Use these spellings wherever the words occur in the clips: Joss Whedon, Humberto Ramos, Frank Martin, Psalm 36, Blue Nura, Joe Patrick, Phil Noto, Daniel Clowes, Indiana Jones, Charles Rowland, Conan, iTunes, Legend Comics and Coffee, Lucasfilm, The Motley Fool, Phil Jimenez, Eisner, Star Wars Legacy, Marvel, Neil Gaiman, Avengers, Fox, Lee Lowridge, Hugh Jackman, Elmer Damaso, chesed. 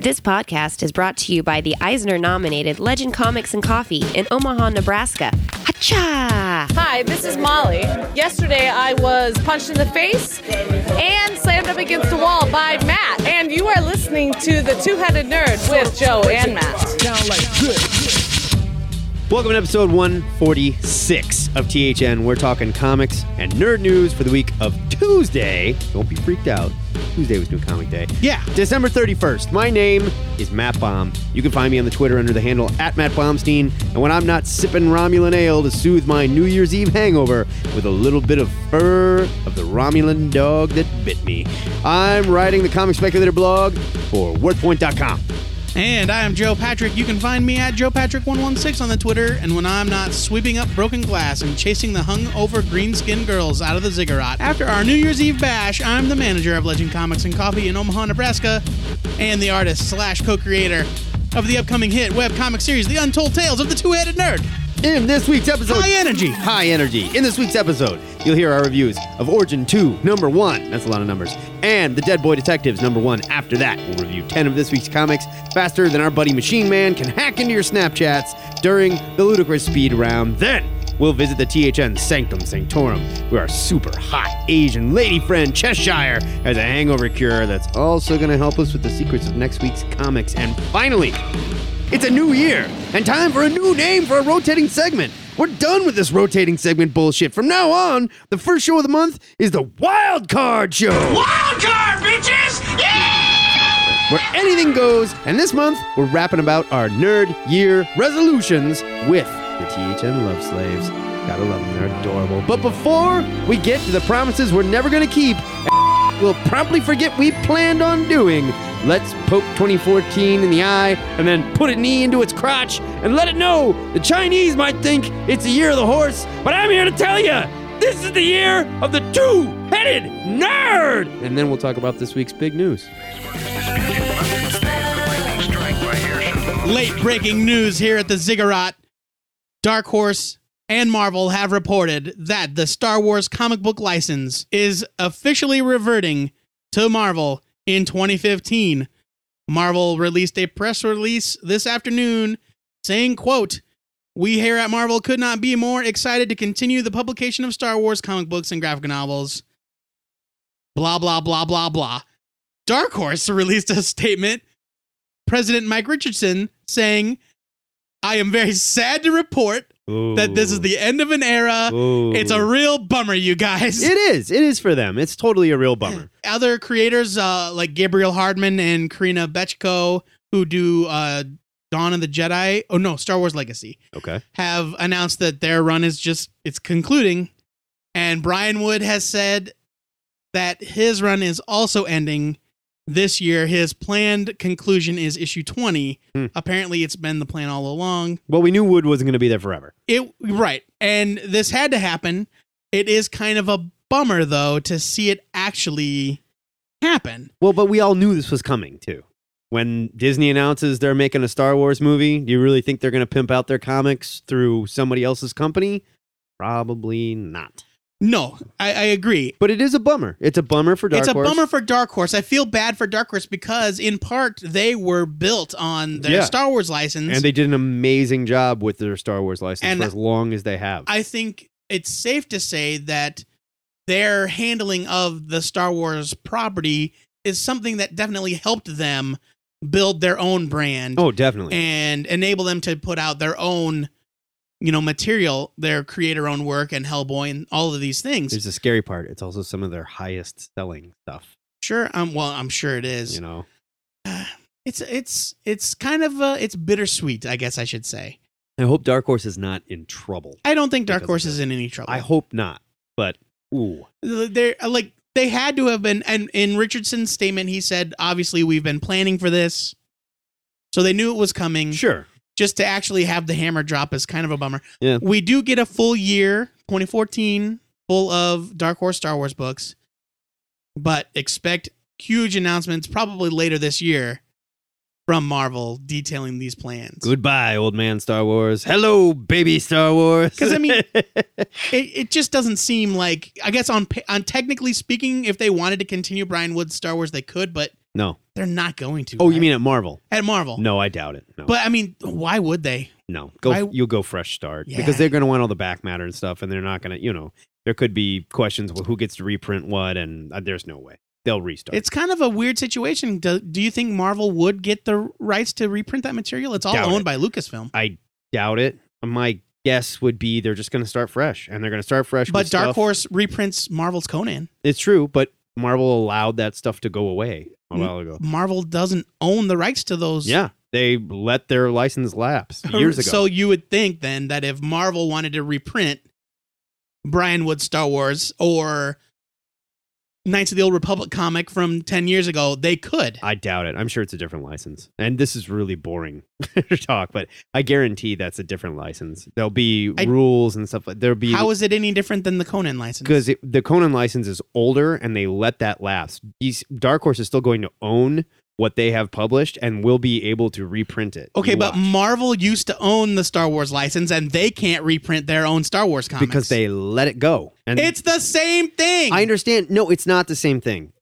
This podcast is brought to you by the Eisner-nominated Legend Comics and Coffee in Omaha, Nebraska. Ha-cha! Hi, this is Molly. Yesterday I was punched in the face and slammed up against the wall by Matt. And you are listening to The Two-Headed Nerd with Joe and Matt. Down like this. Welcome to episode 146 of THN. We're talking comics and nerd news for the week of Tuesday. Don't be freaked out. Tuesday was New Comic Day. Yeah, December 31st. My name is Matt Baum. You can find me on the Twitter under the handle at Matt Baumstein. And when I'm not sipping Romulan ale to soothe my New Year's Eve hangover with a little bit of fur of the Romulan dog that bit me, I'm writing the Comic Speculator blog for WorthPoint.com. And I am Joe Patrick. You can find me at JoePatrick116 on the Twitter. And when I'm not sweeping up broken glass and chasing the hungover green-skinned girls out of the ziggurat, after our New Year's Eve bash, I'm the manager of Legend Comics and Coffee in Omaha, Nebraska, and the artist slash co-creator of the upcoming hit webcomic series, The Untold Tales of the Two-Headed Nerd. In this week's episode... High energy. In this week's episode, you'll hear our reviews of Origin 2, number 1. That's a lot of numbers. And The Dead Boy Detectives, number 1. After that, we'll review 10 of this week's comics faster than our buddy Machine Man can hack into your Snapchats during the ludicrous speed round. Then we'll visit the THN Sanctorum, where our super hot Asian lady friend Cheshire has a hangover cure that's also going to help us with the secrets of next week's comics. And finally... it's a new year, and time for a new name for a rotating segment. We're done with this rotating segment bullshit. From now on, the first show of the month is the Wild Card Show. Wild Card, bitches! Yeah! Where anything goes, and this month, we're rapping about our nerd year resolutions with the THN Love Slaves. Gotta love them, they're adorable. But before we get to the promises we're never gonna keep, and we'll promptly forget we planned on doing, let's poke 2014 in the eye and then put a knee into its crotch and let it know the Chinese might think it's the year of the horse, but I'm here to tell you, this is the year of the two-headed nerd! And then we'll talk about this week's big news. Late breaking news here at the Ziggurat. Dark Horse and Marvel have reported that the Star Wars comic book license is officially reverting to Marvel in 2015. Marvel released a press release this afternoon saying, quote, "We here at Marvel could not be more excited to continue the publication of Star Wars comic books and graphic novels." Blah, blah, blah, blah, blah. Dark Horse released a statement, President Mike Richardson, saying, "I am very sad to report that this is the end of an era. It's a real bummer, you guys." It is. It is for them. It's totally a real bummer. Other creators like Gabriel Hardman and Karina Bechko, who do Dawn of the Jedi. Oh, no, Star Wars Legacy. Okay. Have announced that their run is just, it's concluding. And Brian Wood has said that his run is also ending this year. His planned conclusion is issue 20. Apparently, it's been the plan all along. Well, we knew Wood wasn't going to be there forever. Right. And this had to happen. It is kind of a bummer, though, to see it actually happen. Well, but we all knew this was coming, too. When Disney announces they're making a Star Wars movie, do you really think they're going to pimp out their comics through somebody else's company? Probably not. No, I agree. But it is a bummer. It's a bummer for Dark Horse. It's a bummer for Dark Horse. I feel bad for Dark Horse because, in part, they were built on their Star Wars license. And they did an amazing job with their Star Wars license and for as long as they have. I think it's safe to say that their handling of the Star Wars property is something that definitely helped them build their own brand. Oh, definitely. And enable them to put out their own, you know, material, their creator-owned work and Hellboy and all of these things. There's the scary part. It's also some of their highest-selling stuff. Sure. Well, I'm sure it is. You know, it's kind of it's bittersweet, I guess I should say. I hope Dark Horse is not in trouble. I don't think Dark Horse is in any trouble. I hope not. But they had to have been. And in Richardson's statement, he said, "Obviously, we've been planning for this, so they knew it was coming." Sure. Just to actually have the hammer drop is kind of a bummer. Yeah. We do get a full year, 2014, full of Dark Horse Star Wars books, but expect huge announcements probably later this year from Marvel detailing these plans. Goodbye, old man Star Wars. Hello, baby Star Wars. Because, I mean, it just doesn't seem like, I guess on technically speaking, if they wanted to continue Brian Wood's Star Wars, they could, but No. They're not going to. Oh, right? You mean at Marvel? At Marvel. No, I doubt it. No. But, I mean, why would they? No. You'll go fresh start. Yeah. Because they're going to want all the back matter and stuff, and they're not going to, you know, there could be questions who gets to reprint what, and there's no way. They'll restart. It's kind of a weird situation. Do you think Marvel would get the rights to reprint that material? It's all owned by Lucasfilm. I doubt it. My guess would be they're just going to start fresh, and they're going to start fresh. But Dark Horse reprints Marvel's Conan. It's true, but Marvel allowed that stuff to go away a while ago. Marvel doesn't own the rights to those. Yeah, they let their license lapse years ago. So you would think then that if Marvel wanted to reprint Brian Wood's Star Wars or Knights of the Old Republic comic from 10 years ago, they could. I doubt it. I'm sure it's a different license. And this is really boring to talk, but I guarantee that's a different license. There'll be rules and stuff. How is it any different than the Conan license? Because the Conan license is older and they let that lapse. Dark Horse is still going to own what they have published and will be able to reprint it. Okay, but Marvel used to own the Star Wars license and they can't reprint their own Star Wars comics. Because they let it go. And it's the same thing. I understand. No, it's not the same thing.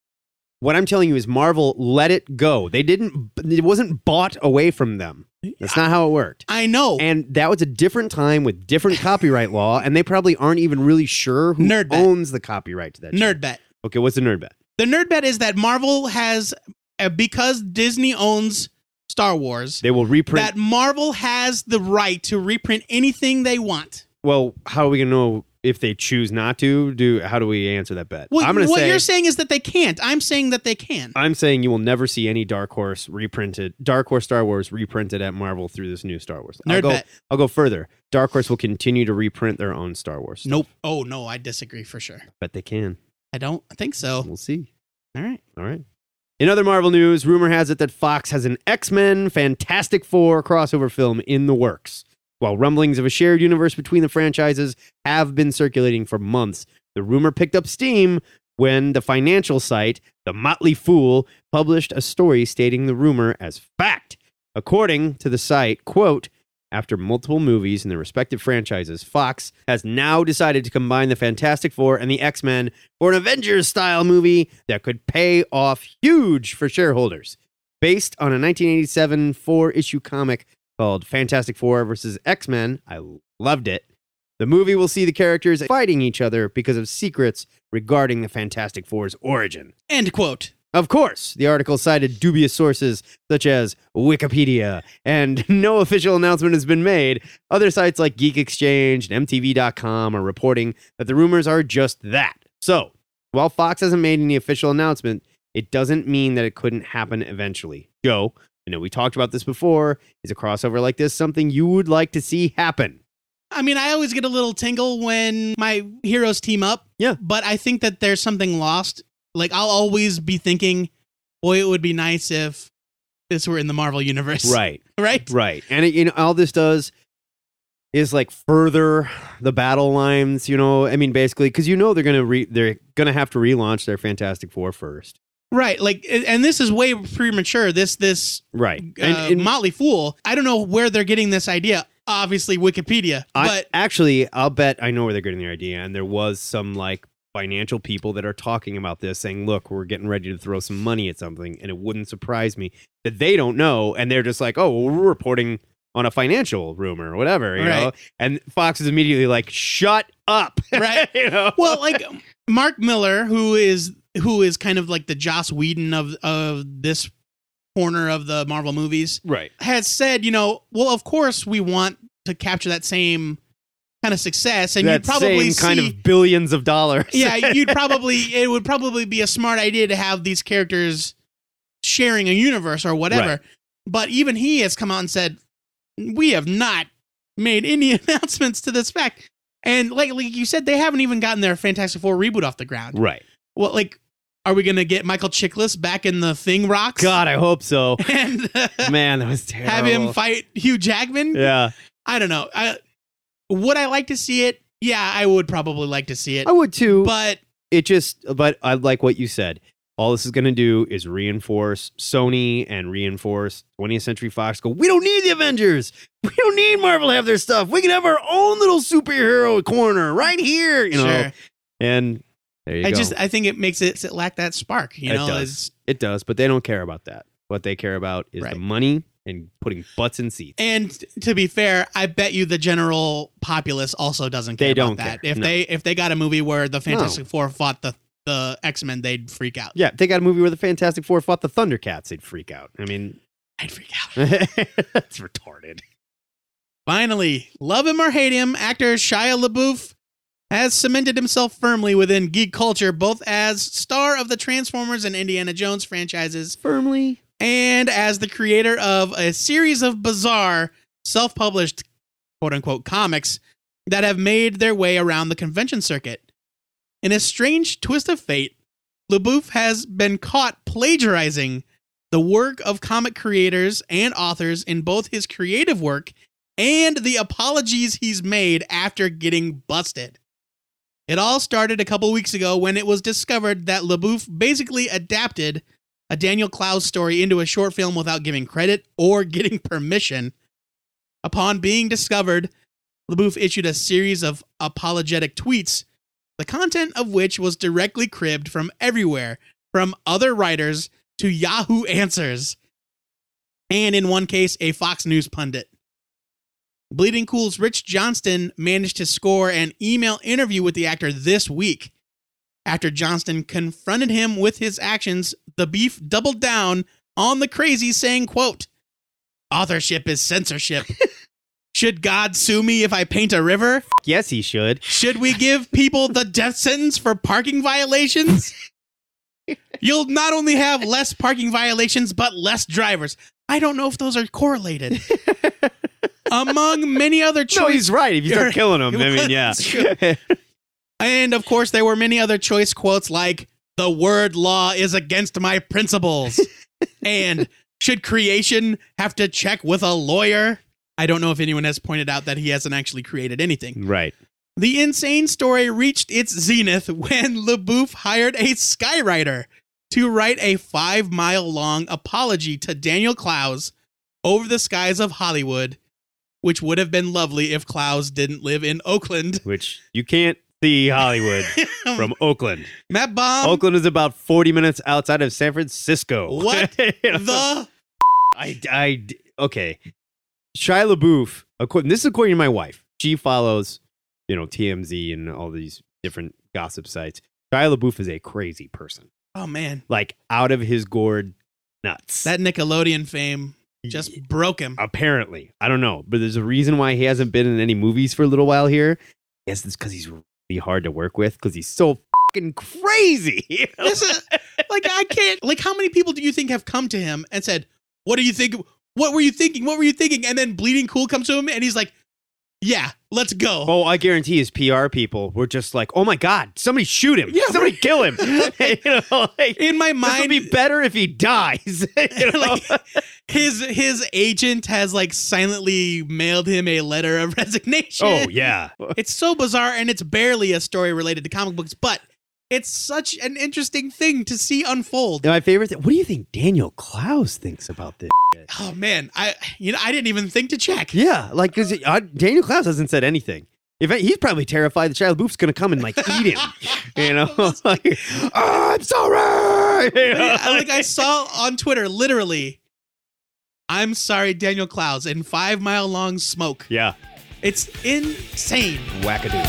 What I'm telling you is Marvel let it go. It wasn't bought away from them. That's not how it worked. I know. And that was a different time with different copyright law, and they probably aren't even really sure who owns the copyright to that. Nerd bet. Okay, what's the nerd bet? The nerd bet is that Marvel has... because Disney owns Star Wars, they will reprint. That Marvel has the right to reprint anything they want. Well, how are we going to know if they choose not to? How do we answer that bet? Well, what you're saying is that they can't. I'm saying that they can. I'm saying you will never see any Dark Horse Star Wars reprinted at Marvel through this new Star Wars. I'll go further. Dark Horse will continue to reprint their own Star Wars stuff. Nope. Oh, no, I disagree for sure. But they can. I don't think so. We'll see. All right. In other Marvel news, rumor has it that Fox has an X-Men Fantastic Four crossover film in the works. While rumblings of a shared universe between the franchises have been circulating for months, the rumor picked up steam when the financial site, The Motley Fool, published a story stating the rumor as fact. According to the site, quote, after multiple movies in their respective franchises, Fox has now decided to combine the Fantastic Four and the X-Men for an Avengers-style movie that could pay off huge for shareholders. Based on a 1987 four-issue comic called Fantastic Four vs. X-Men, I loved it. The movie will see the characters fighting each other because of secrets regarding the Fantastic Four's origin. End quote. Of course, the article cited dubious sources such as Wikipedia, and no official announcement has been made. Other sites like Geek Exchange and MTV.com are reporting that the rumors are just that. So, while Fox hasn't made any official announcement, it doesn't mean that it couldn't happen eventually. Joe, I know we talked about this before. Is a crossover like this something you would like to see happen? I mean, I always get a little tingle when my heroes team up. Yeah. But I think that there's something lost. Like, I'll always be thinking, boy, it would be nice if this were in the Marvel Universe. Right. And all this does is, like, further the battle lines, you know? I mean, basically, because they're going to have to relaunch their Fantastic Four first. Right. Like, and this is way premature. This right. And Motley Fool, I don't know where they're getting this idea. Obviously, Wikipedia. I'll bet I know where they're getting the idea. And there was some, like, financial people that are talking about this saying, look, we're getting ready to throw some money at something, and it wouldn't surprise me that they don't know, and they're just like, oh, well, we're reporting on a financial rumor or whatever, you know? And Fox is immediately like, shut up. Right. You know? Well, like Mark Miller, who is kind of like the Joss Whedon of this corner of the Marvel movies, right, has said, you know, well, of course we want to capture that same kind of success, and that you'd probably see kind of billions of dollars. Yeah, it would probably be a smart idea to have these characters sharing a universe or whatever. Right. But even he has come out and said, we have not made any announcements to this fact. And like you said, they haven't even gotten their Fantastic Four reboot off the ground. Right. Well, like, are we going to get Michael Chiklis back in the Thing Rocks? God, I hope so. And man, that was terrible. Have him fight Hugh Jackman? Yeah. I don't know. Would I like to see it? Yeah, I would probably like to see it. I would too. But I like what you said. All this is going to do is reinforce Sony and reinforce 20th Century Fox. Go, we don't need the Avengers. We don't need Marvel to have their stuff. We can have our own little superhero corner right here. You know? Sure. And There you go. I think it makes it lack that spark. You know, it does, but they don't care about that. What they care about is the money and putting butts in seats. And to be fair, I bet you the general populace also doesn't care about that. If they got a movie where the Fantastic Four fought the X-Men, they'd freak out. Yeah, if they got a movie where the Fantastic Four fought the Thundercats, they'd freak out. I mean, I'd freak out. That's retarded. Finally, love him or hate him, actor Shia LaBeouf has cemented himself firmly within geek culture, both as star of the Transformers and Indiana Jones franchises, and as the creator of a series of bizarre, self-published, quote-unquote, comics that have made their way around the convention circuit. In a strange twist of fate, LaBeouf has been caught plagiarizing the work of comic creators and authors in both his creative work and the apologies he's made after getting busted. It all started a couple weeks ago when it was discovered that LaBeouf basically adapted a Daniel Clowes story into a short film without giving credit or getting permission. Upon being discovered, LaBeouf issued a series of apologetic tweets, the content of which was directly cribbed from everywhere, from other writers to Yahoo Answers, and in one case, a Fox News pundit. Bleeding Cool's Rich Johnston managed to score an email interview with the actor this week. After Johnston confronted him with his actions, the beef doubled down on the crazy, saying, quote, "Authorship is censorship. Should God sue me if I paint a river? Yes, he should. Should we give people the death sentence for parking violations? You'll not only have less parking violations, but less drivers." I don't know if those are correlated. Among many other choices. No, he's right. If you start killing him, I mean, yeah. And, of course, there were many other choice quotes like, "The word law is against my principles." And, "Should creation have to check with a lawyer?" I don't know if anyone has pointed out that he hasn't actually created anything. Right. The insane story reached its zenith when LaBeouf hired a skywriter to write a 5-mile-long apology to Daniel Clowes over the skies of Hollywood, which would have been lovely if Clowes didn't live in Oakland. Which you can't see Hollywood from Oakland. Matt Baum. Oakland is about 40 minutes outside of San Francisco. What the? Okay. Shia LaBeouf, this is according to my wife. She follows, TMZ and all these different gossip sites. Shia LaBeouf is a crazy person. Oh, man. Like, out of his gourd nuts. That Nickelodeon fame just broke him. Apparently. I don't know. But there's a reason why he hasn't been in any movies for a little while here. I guess it's because he's really hard to work with because he's so fucking crazy. How many people do you think have come to him and said, "What do you think? What were you thinking? What were you thinking?" And then Bleeding Cool comes to him and he's like, "Yeah, let's go." Oh, I guarantee his PR people were just like, "Oh my God, somebody shoot him. Yeah, somebody kill him." In my mind, it would be better if he dies. His agent has silently mailed him a letter of resignation. Oh, yeah. It's so bizarre, and it's barely a story related to comic books, but it's such an interesting thing to see unfold. And my favorite thing, what do you think Daniel Clowes thinks about this? Oh, man, I didn't even think to check. Yeah, because Daniel Clowes hasn't said anything. If he's probably terrified that Shia LaBeouf's going to come and eat him. I'm sorry. I saw on Twitter, literally, "I'm sorry, Daniel Clowes," in 5-mile-long smoke. Yeah. It's insane. Wackadoo.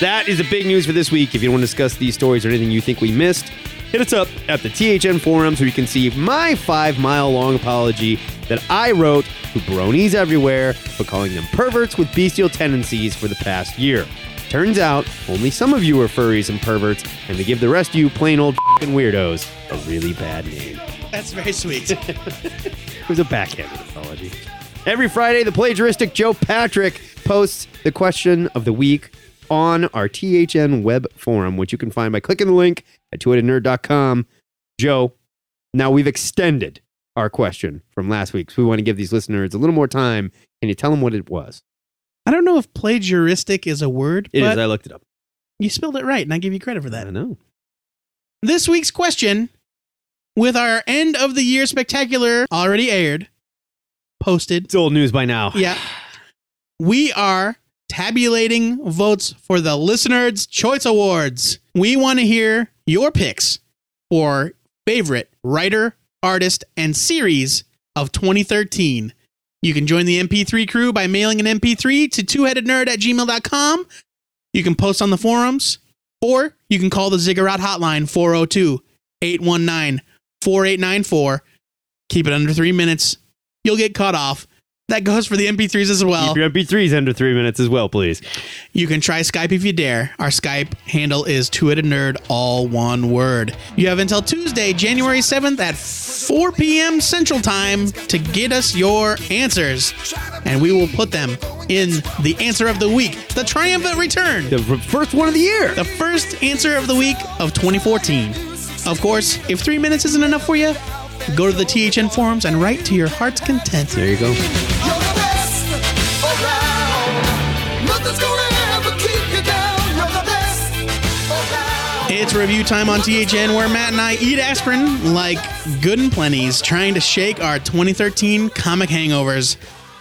That is the big news for this week. If you want to discuss these stories or anything you think we missed, hit us up at the THN forums where you can see my 5-mile-long apology that I wrote to bronies everywhere for calling them perverts with bestial tendencies for the past year. Turns out, only some of you are furries and perverts, and they give the rest of you plain old f***ing weirdos a really bad name. That's very sweet. It was a backhanded apology. Every Friday, the plagiaristic Joe Patrick posts the question of the week on our THN web forum, which you can find by clicking the link at twoheadednerd.com. Joe, now we've extended our question from last week, so we want to give these listeners a little more time. Can you tell them what it was? I don't know if plagiaristic is a word. It is. I looked it up. You spelled it right, and I give you credit for that. I know. This week's question, with our end of the year spectacular already aired, posted. It's old news by now. Yeah. we are tabulating votes for the Listener's Choice Awards. We want to hear your picks for favorite writer, artist, and series of 2013. You can join the MP3 crew by mailing an MP3 to twoheadednerd@gmail.com. You can post on the forums, or you can call the Ziggurat hotline 402-819-4894. Keep it under 3 minutes. You'll get cut off. That goes for the MP3s as well. Keep your MP3s under 3 minutes as well, please. You can try Skype if you dare. Our Skype handle is twoheadednerd, all one word. You have until Tuesday, January 7th at 4 p.m. Central Time to get us your answers. And we will put them in the answer of the week. The triumphant return. The first one of the year. The first answer of the week of 2014. Of course, if 3 minutes isn't enough for you, go to the THN forums and write to your heart's content. There you go. It's review time on THN, where Matt and I eat aspirin like good and plenties, trying to shake our 2013 comic hangovers,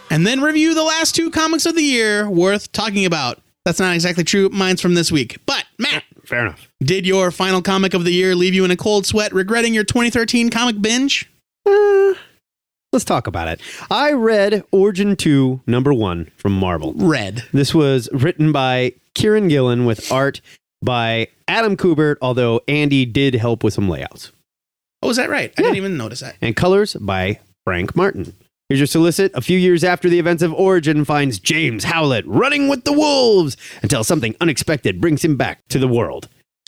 and then review the last two comics of the year worth talking about. That's not exactly true. Mine's from this week. But, Matt. Fair enough. Did your final comic of the year leave you in a cold sweat regretting your 2013 comic binge? Let's talk about it. I read Origin 2, number 1 from Marvel. This was written by Kieran Gillen with art by Adam Kubert, although Andy did help with some layouts. Oh, is that right? Yeah. I didn't even notice that. And colors by Frank Martin. Here's your solicit. A few years after the events of Origin finds James Howlett running with the wolves until something unexpected brings him back to the world.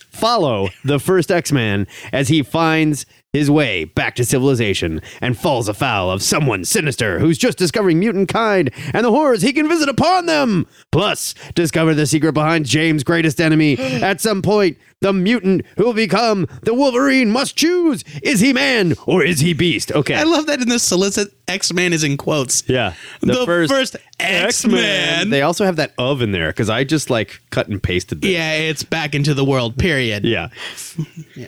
Follow the first X-Man as he finds his way back to civilization and falls afoul of someone sinister who's just discovering mutant kind and the horrors he can visit upon them. Plus, discover the secret behind James' greatest enemy. At some point, the mutant who will become the Wolverine must choose. Is he man or is he beast? Okay. I love that in this solicit, X-Man is in quotes. Yeah. The first X-Man. They also have that "of" in there because I just like cut and pasted this. Yeah, it's back into the world, period. Yeah. Yeah.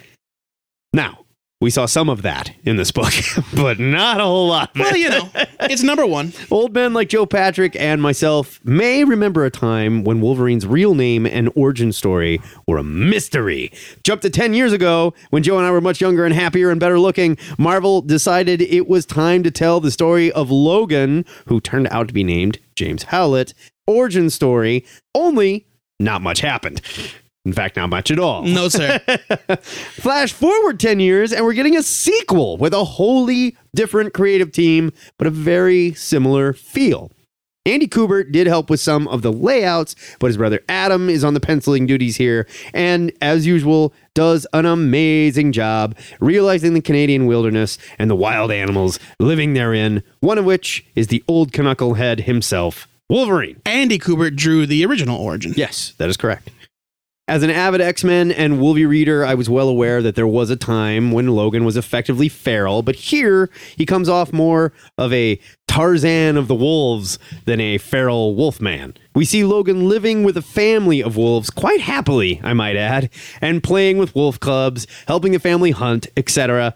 Now, we saw some of that in this book, but not a whole lot. Well, you know, it's number one. Old men like Joe Patrick and myself may remember a time when Wolverine's real name and origin story were a mystery. Jump to 10 years ago, when Joe and I were much younger and happier and better looking, Marvel decided it was time to tell the story of Logan, who turned out to be named James Howlett. Origin story, only not much happened. In fact, not much at all. No, sir. Flash forward 10 years and we're getting a sequel with a wholly different creative team, but a very similar feel. Andy Kubert did help with some of the layouts, but his brother Adam is on the penciling duties here. And as usual, does an amazing job realizing the Canadian wilderness and the wild animals living therein. One of which is the old knucklehead himself, Wolverine. Andy Kubert drew the original Origin. Yes, that is correct. As an avid X-Men and Wolvie reader, I was well aware that there was a time when Logan was effectively feral, but here he comes off more of a Tarzan of the wolves than a feral wolfman. We see Logan living with a family of wolves quite happily, I might add, and playing with wolf clubs, helping the family hunt, etc.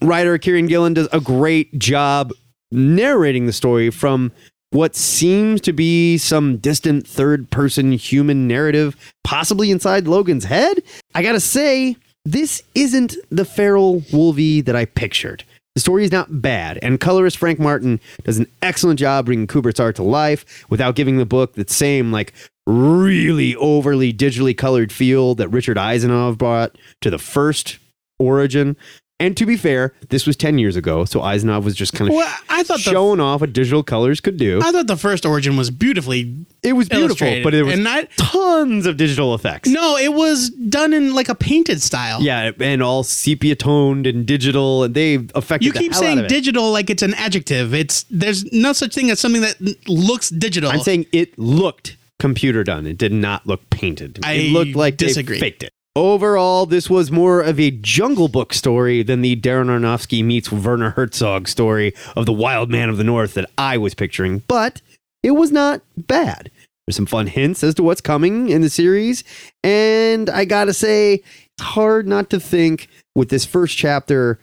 Writer Kieran Gillen does a great job narrating the story from what seems to be some distant third-person human narrative, possibly inside Logan's head. I gotta say, this isn't the feral Wolvie that I pictured. The story is not bad, and colorist Frank Martin does an excellent job bringing Kubert's art to life without giving the book that same, like, really overly digitally colored feel that Richard Eisenov brought to the first Origin. And to be fair, this was 10 years ago, so Eisenov was just kind of showing off what digital colors could do. I thought the first Origin was beautifully illustrated, but it was tons of digital effects. No, it was done in like a painted style. Yeah, and all sepia-toned and digital, and they affected the hell out of it. You keep saying digital like it's an adjective. There's no such thing as something that looks digital. I'm saying it looked computer done. It did not look painted. It looked like they faked it. Overall, this was more of a Jungle Book story than the Darren Aronofsky meets Werner Herzog story of the wild man of the north that I was picturing, but it was not bad. There's some fun hints as to what's coming in the series, and I gotta say, it's hard not to think with this first chapter,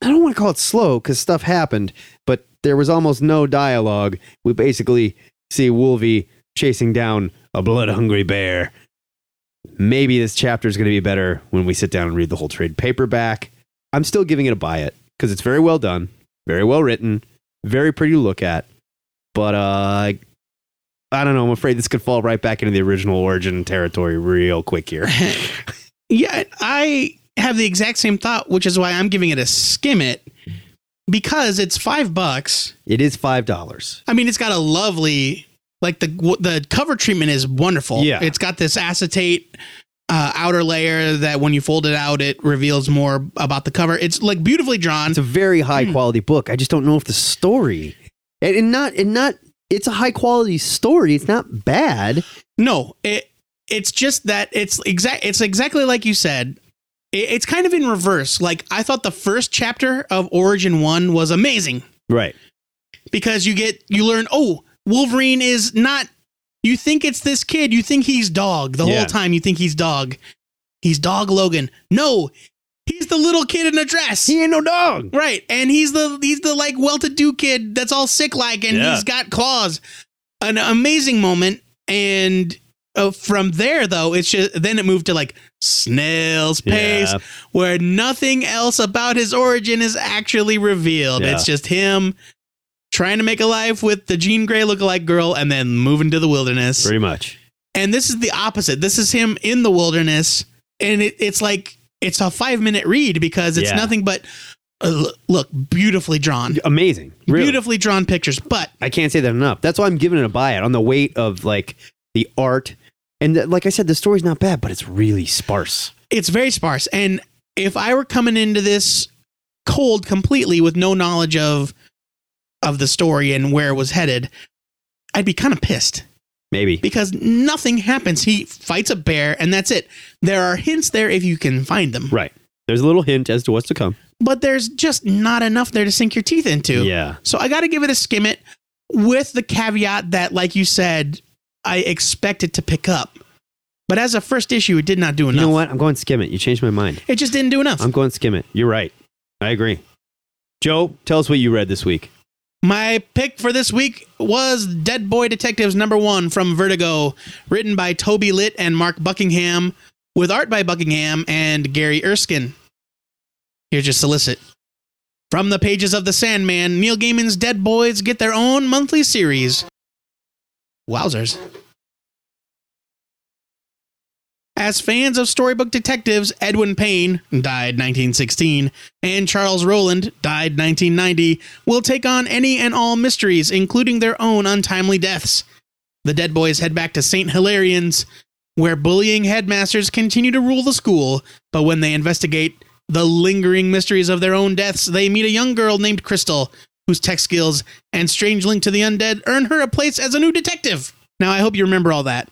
I don't want to call it slow because stuff happened, but there was almost no dialogue. We basically see Wolvie chasing down a blood-hungry bear. Maybe this chapter is going to be better when we sit down and read the whole trade paperback. I'm still giving it a buy it because it's very well done, very well written, very pretty to look at. But I don't know. I'm afraid this could fall right back into the original origin territory real quick here. Yeah, I have the exact same thought, which is why I'm giving it a skim it because it's $5. It is $5. I mean, it's got a lovely, like the cover treatment is wonderful. Yeah. It's got this acetate outer layer that when you fold it out, it reveals more about the cover. It's like beautifully drawn. It's a very high quality book. I just don't know if the story and not. It's a high quality story. It's not bad. No, it's just that it's exactly like you said. It's kind of in reverse. Like I thought the first chapter of Origin 1 was amazing. Right. Because you learn, oh, Wolverine is not, you think it's this kid. You think he's Dog the whole time. You think he's Dog. He's Dog Logan. No, he's the little kid in a dress. He ain't no dog. Right. And he's the like well-to-do kid that's all sick like, and he's got claws. An amazing moment. And from there though, it's just, then it moved to like snail's pace where nothing else about his origin is actually revealed. It's just him trying to make a life with the Jean Grey lookalike girl and then moving to the wilderness. Pretty much. And this is the opposite. This is him in the wilderness. And it's like, it's a 5-minute read because it's nothing but look, beautifully drawn. Amazing. Really. Beautifully drawn pictures. But I can't say that enough. That's why I'm giving it a buy it on the weight of like the art. And like I said, the story's not bad, but it's really sparse. It's very sparse. And if I were coming into this cold completely with no knowledge of the story and where it was headed, I'd be kind of pissed. Maybe. Because nothing happens. He fights a bear and that's it. There are hints there if you can find them. Right. There's a little hint as to what's to come. But there's just not enough there to sink your teeth into. Yeah. So I got to give it a skim it with the caveat that, like you said, I expect it to pick up. But as a first issue, it did not do enough. You know what? I'm going skim it. You changed my mind. It just didn't do enough. I'm going skim it. You're right. I agree. Joe, tell us what you read this week. My pick for this week was Dead Boy Detectives #1 from Vertigo, written by Toby Litt and Mark Buckingham, with art by Buckingham and Gary Erskine. Here's your solicit. From the pages of The Sandman, Neil Gaiman's Dead Boys get their own monthly series. Wowzers. As fans of storybook detectives, Edwin Payne, died 1916, and Charles Rowland, died 1990, will take on any and all mysteries, including their own untimely deaths. The Dead Boys head back to St. Hilarions, where bullying headmasters continue to rule the school, but when they investigate the lingering mysteries of their own deaths, they meet a young girl named Crystal, whose tech skills and strange link to the undead earn her a place as a new detective. Now, I hope you remember all that,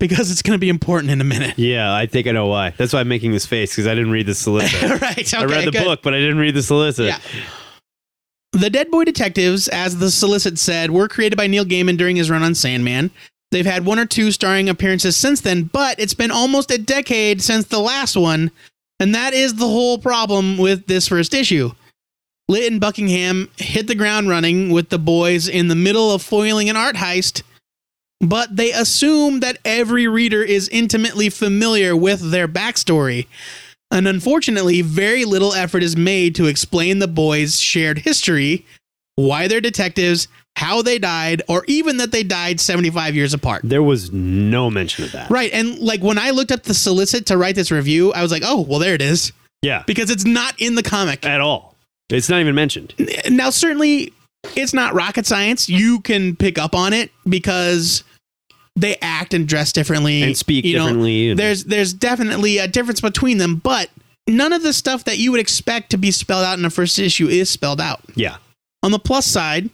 because it's going to be important in a minute. Yeah, I think I know why. That's why I'm making this face, because I didn't read the solicit. Right. Okay, I read the book, but I didn't read the solicit. Yeah. The Dead Boy Detectives, as the solicit said, were created by Neil Gaiman during his run on Sandman. They've had one or two starring appearances since then, but it's been almost a decade since the last one, and that is the whole problem with this first issue. Litt and Buckingham hit the ground running with the boys in the middle of foiling an art heist, but they assume that every reader is intimately familiar with their backstory. And unfortunately, very little effort is made to explain the boys' shared history, why they're detectives, how they died, or even that they died 75 years apart. There was no mention of that. Right. And like when I looked up the solicit to write this review, I was like, oh, well, there it is. Yeah. Because it's not in the comic at all. It's not even mentioned. Now, certainly it's not rocket science. You can pick up on it because they act and dress differently and speak differently. There's definitely a difference between them, but none of the stuff that you would expect to be spelled out in the first issue is spelled out. Yeah. On the plus side,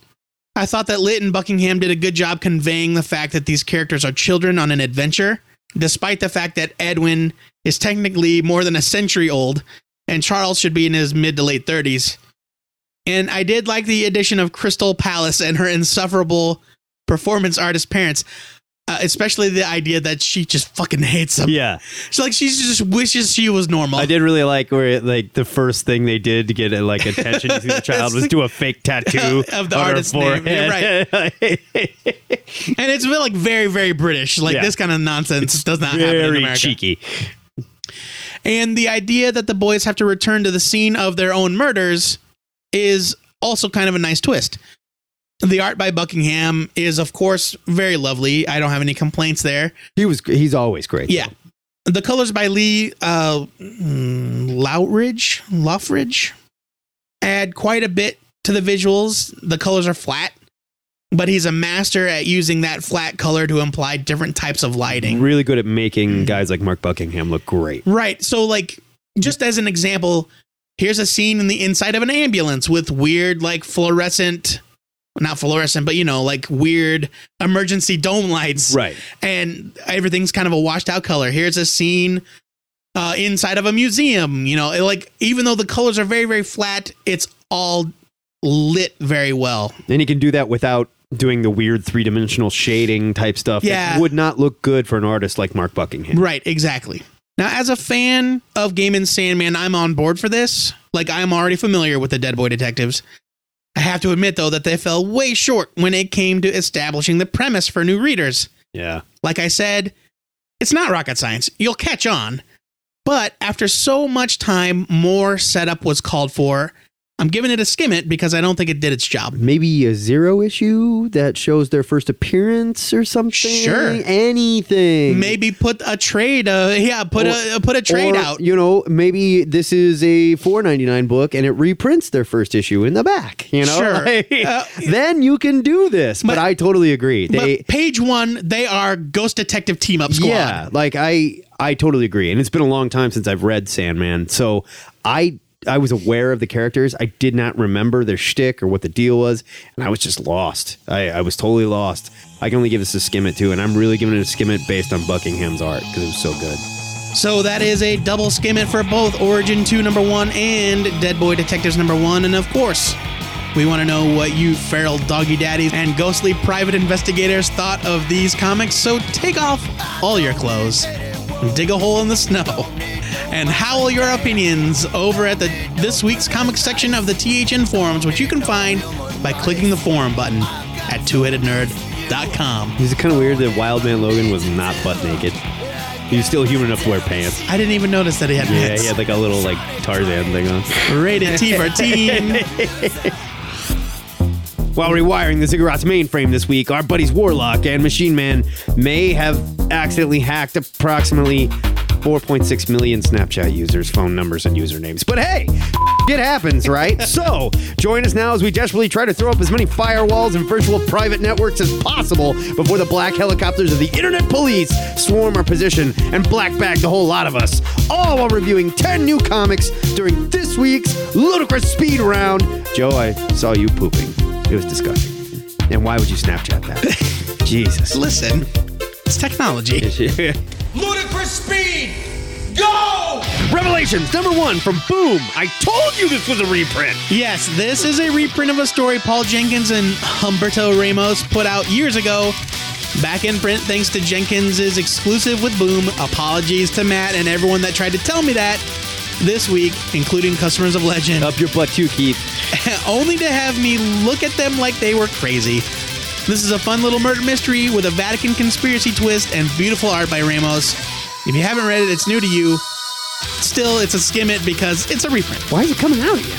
I thought that Litt and Buckingham did a good job conveying the fact that these characters are children on an adventure, despite the fact that Edwin is technically more than a century old and Charles should be in his mid to late 30s. And I did like the addition of Crystal Palace and her insufferable performance artist parents. Especially the idea that she just fucking hates him. Yeah. So like, she just wishes she was normal. I did really like where like the first thing they did to get like attention to the child was like, do a fake tattoo of the artist's name. You're right. And it's like very, very British. Like this kind of nonsense does not happen in America. Very cheeky. And the idea that the boys have to return to the scene of their own murders is also kind of a nice twist. The art by Buckingham is, of course, very lovely. I don't have any complaints there. He's always great. Yeah. The colors by Lee Lowridge add quite a bit to the visuals. The colors are flat, but he's a master at using that flat color to imply different types of lighting. Really good at making guys like Mark Buckingham look great. Right. So, like, just as an example, here's a scene in the inside of an ambulance with weird, like, weird emergency dome lights. Right. And everything's kind of a washed out color. Here's a scene inside of a museum. You know, like, even though the colors are very, very flat, it's all lit very well. And you can do that without doing the weird three-dimensional shading type stuff. Yeah. That would not look good for an artist like Mark Buckingham. Right, exactly. Now, as a fan of Gaiman's Sandman, I'm on board for this. Like, I'm already familiar with the Dead Boy Detectives. I have to admit, though, that they fell way short when it came to establishing the premise for new readers. Yeah. Like I said, it's not rocket science. You'll catch on. But after so much time, more setup was called for. I'm giving it a skim it because I don't think it did its job. Maybe a zero issue that shows their first appearance or something. Sure. Anything. Maybe put a trade. Put a trade out. You know, maybe this is a $4.99 book and it reprints their first issue in the back. You know, sure. Then you can do this. But I totally agree. But page one, they are Ghost Detective Team Up Squad. Yeah, like I totally agree. And it's been a long time since I've read Sandman. So I was aware of the characters. I did not remember their shtick or what the deal was, and I was just lost. I was totally lost. I can only give this a skim it too, and I'm really giving it a skim it based on Buckingham's art because it was so good. So that is a double skim it for both Origin 2 number 1 and Dead Boy Detectives number 1, and of course, we want to know what you feral doggy daddies and ghostly private investigators thought of these comics, so take off all your clothes, dig a hole in the snow, and howl your opinions over at this week's comic section of the THN forums, which you can find by clicking the forum button at twoheadednerd.com. Is it kind of weird that Wildman Logan was not butt naked? He was still human enough to wear pants. I didn't even notice that he had pants. Yeah, he had like a little like Tarzan thing on. Rated T for teen. While rewiring the Ziggurat's mainframe this week, our buddies Warlock and Machine Man may have accidentally hacked approximately 4.6 million Snapchat users, phone numbers, and usernames. But hey, it happens, right? So join us now as we desperately try to throw up as many firewalls and virtual private networks as possible before the black helicopters of the internet police swarm our position and black bag the whole lot of us, all while reviewing 10 new comics during this week's ludicrous speed round. Joe, I saw you pooping. It was disgusting. And why would you Snapchat that? Jesus. Listen, it's technology. Ludicrous speed, go! Revelations number 1 from Boom. I told you this was a reprint. Yes, this is a reprint of a story Paul Jenkins and Humberto Ramos put out years ago. Back in print thanks to Jenkins' exclusive with Boom. Apologies to Matt and everyone that tried to tell me that this week, including customers of Legend. Up your butt too, Keith. Only to have me look at them like they were crazy. This is a fun little murder mystery with a Vatican conspiracy twist and beautiful art by Ramos. If you haven't read it, it's new to you. Still, it's a skim it because it's a reprint. Why is it coming out again?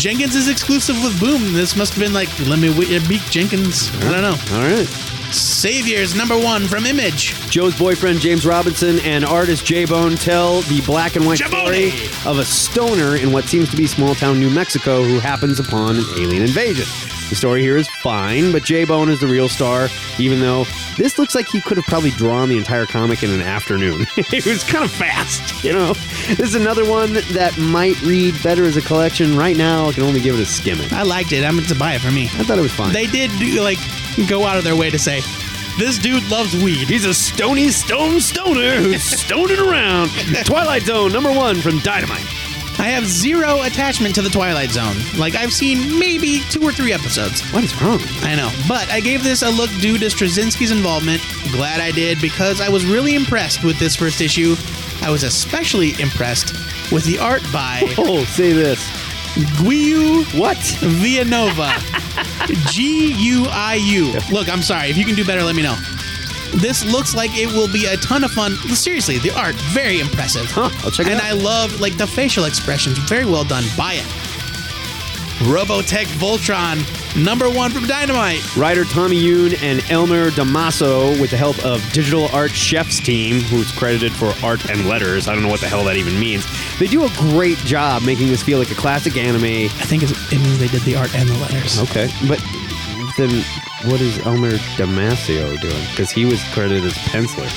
Jenkins is exclusive with Boom. This must have been like, let me wet your beak, Jenkins. I don't know. All right. Saviors number 1 from Image. Joe's boyfriend James Robinson and artist J-Bone tell the black and white Jabone story of a stoner in what seems to be small town New Mexico who happens upon an alien invasion. The story here is fine, but J-Bone is the real star, even though this looks like he could have probably drawn the entire comic in an afternoon. It was kind of fast, you know. This is another one that might read better as a collection. Right now, I can only give it a skimming. I liked it. I'm going to buy it for me. I thought it was fine. They did go out of their way to say, this dude loves weed. He's a stony stoner who's stoning around. Twilight Zone number 1 from Dynamite. I have zero attachment to the Twilight Zone. Like, I've seen maybe 2 or 3 episodes. What is wrong? I know. But I gave this a look due to Straczynski's involvement. Glad I did, because I was really impressed with this first issue. I was especially impressed with the art by... Oh, say this. Guiu... What? Villanova. G-U-I-U. Look, I'm sorry. If you can do better, let me know. This looks like it will be a ton of fun. Seriously, the art, very impressive. Huh, I'll check it out. And I love, like, the facial expressions. Very well done. Buy it. Robotech Voltron, #1 from Dynamite. Writer Tommy Yoon and Elmer Damaso, with the help of Digital Art Chef's team, who's credited for art and letters. I don't know what the hell that even means. They do a great job making this feel like a classic anime. I think it means they did the art and the letters. Okay, but then... What is Elmer Damasio doing? Because he was credited as penciler.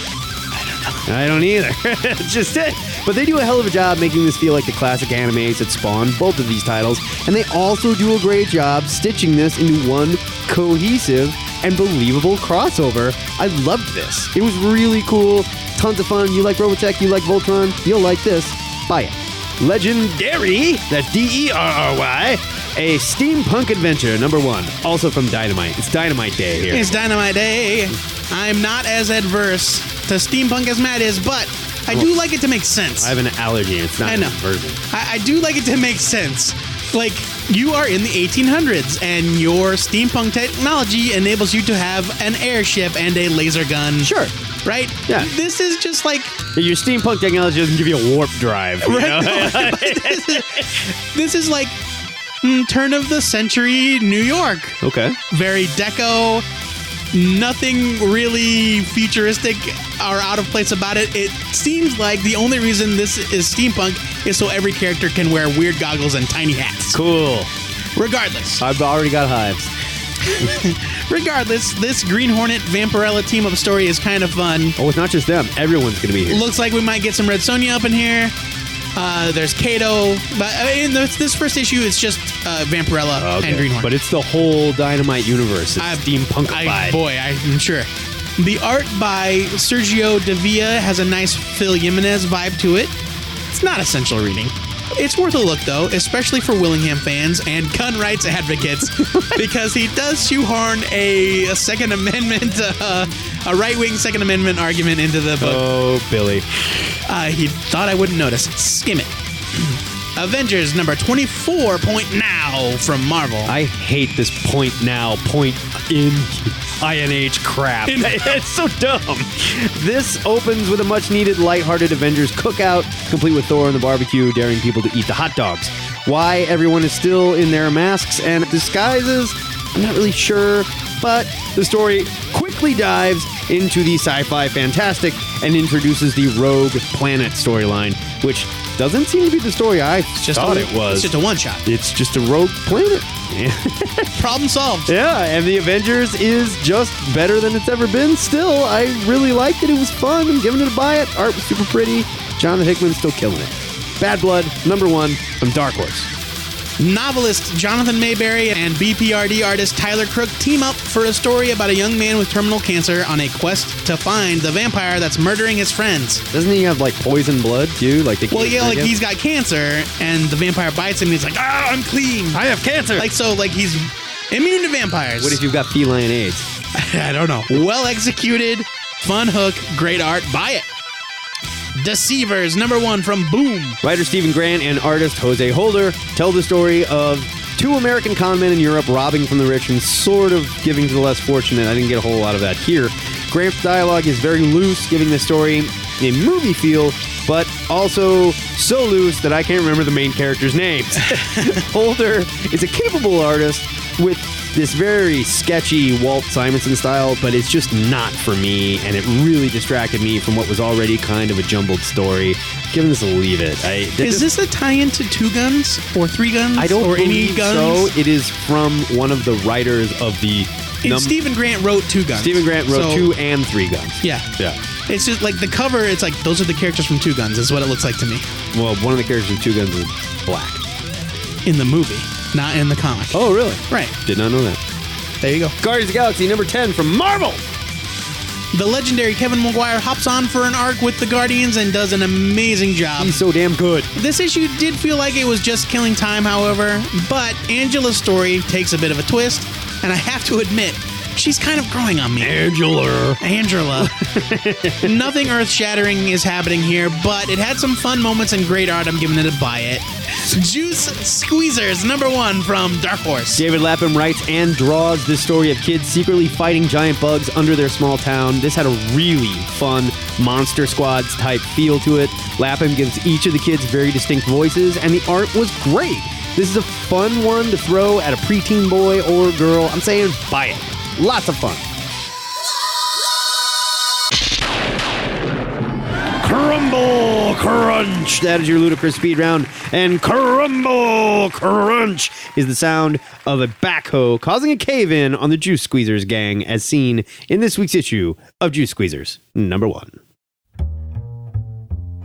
I don't know. I don't either. That's just it. But they do a hell of a job making this feel like the classic animes that spawned both of these titles. And they also do a great job stitching this into one cohesive and believable crossover. I loved this. It was really cool. Tons of fun. You like Robotech, you like Voltron, you'll like this. Buy it. Legendary, that's D-E-R-R-Y. A steampunk adventure, #1, also from Dynamite. It's Dynamite Day here. It's Dynamite Day. I'm not as adverse to steampunk as Matt is, but I do like it to make sense. I have an allergy. It's not an aversion. I do like it to make sense. Like, you are in the 1800s, and your steampunk technology enables you to have an airship and a laser gun. Sure. Right? Yeah. This is just like... Your steampunk technology doesn't give you a warp drive. You right? Know? No, this is like... Turn of the century New York. Okay. Very deco. Nothing really futuristic or out of place about it. It seems like the only reason this is steampunk is so every character can wear weird goggles and tiny hats. Cool. Regardless. I've already got hives. Regardless, this Green Hornet Vampirella team-up story is kind of fun. Oh, it's not just them. Everyone's going to be here. Looks like we might get some Red Sonja up in here. There's Kato, but I mean, this first issue is just Vampirella and Green Hornet. But it's the whole Dynamite universe. It's steampunkified. Boy, I'm sure. The art by Sergio Davila has a nice Phil Jimenez vibe to it. It's not essential reading. It's worth a look, though, especially for Willingham fans and gun rights advocates, because he does shoehorn a Second Amendment, a right-wing Second Amendment argument into the book. Oh, Billy. He thought I wouldn't notice. Skim it. Avengers number 24, .now, from Marvel. I hate this .now, INH crap. It's so dumb. This opens with a much-needed, lighthearted Avengers cookout, complete with Thor and the barbecue, daring people to eat the hot dogs. Why everyone is still in their masks and disguises, I'm not really sure, but the story quickly dives into the sci-fi fantastic and introduces the Rogue Planet storyline, which doesn't seem to be the story I thought it was. It's just a one-shot. It's just a Rogue Planet. Problem solved. Yeah, and the Avengers is just better than it's ever been still. I really liked it. It was fun. I'm giving it a buy. It. Art was super pretty. Jonathan Hickman's still killing it. Bad Blood, #1 from Dark Horse. Novelist Jonathan Mayberry and BPRD artist Tyler Crook team up for a story about a young man with terminal cancer on a quest to find the vampire that's murdering his friends. Doesn't he have, like, poison blood, too? Like he's got cancer, and the vampire bites him, and he's like, ah, I'm clean. I have cancer. So he's immune to vampires. What if you've got feline AIDS? I don't know. Well executed, fun hook, great art, buy it. Deceivers, #1 from Boom. Writer Stephen Grant and artist Jose Holder tell the story of two American con men in Europe robbing from the rich and sort of giving to the less fortunate. I didn't get a whole lot of that here. Grant's dialogue is very loose, giving the story a movie feel, but also so loose that I can't remember the main character's names. Holder is a capable artist with this very sketchy Walt Simonson style, but it's just not for me, and it really distracted me from what was already kind of a jumbled story. Given this a leave it. Is this a tie-in to Two Guns or Three Guns? I don't believe so. It is from one of the writers of the... Stephen Grant wrote Two Guns. Stephen Grant wrote 2 and 3 Guns. Yeah. Yeah. It's just like the cover, it's like, those are the characters from Two Guns, is what it looks like to me. Well, one of the characters from Two Guns is black. In the movie. Not in the comic. Oh, really? Right. Did not know that. There you go. Guardians of the Galaxy, #10 from Marvel. The legendary Kevin Maguire hops on for an arc with the Guardians and does an amazing job. He's so damn good. This issue did feel like it was just killing time, however, but Angela's story takes a bit of a twist, and I have to admit, she's kind of growing on me. Angela. Nothing earth-shattering is happening here, but it had some fun moments and great art. I'm giving it a buy it. Juice Squeezers, #1 from Dark Horse. David Lapham writes and draws the story of kids secretly fighting giant bugs under their small town. This had a really fun Monster Squads type feel to it. Lapham gives each of the kids very distinct voices, and the art was great. This is a fun one to throw at a preteen boy or girl. I'm saying buy it. Lots of fun. Crumble Crunch. That is your ludicrous speed round. And Crumble Crunch is the sound of a backhoe causing a cave-in on the Juice Squeezers gang, as seen in this week's issue of Juice Squeezers, #1.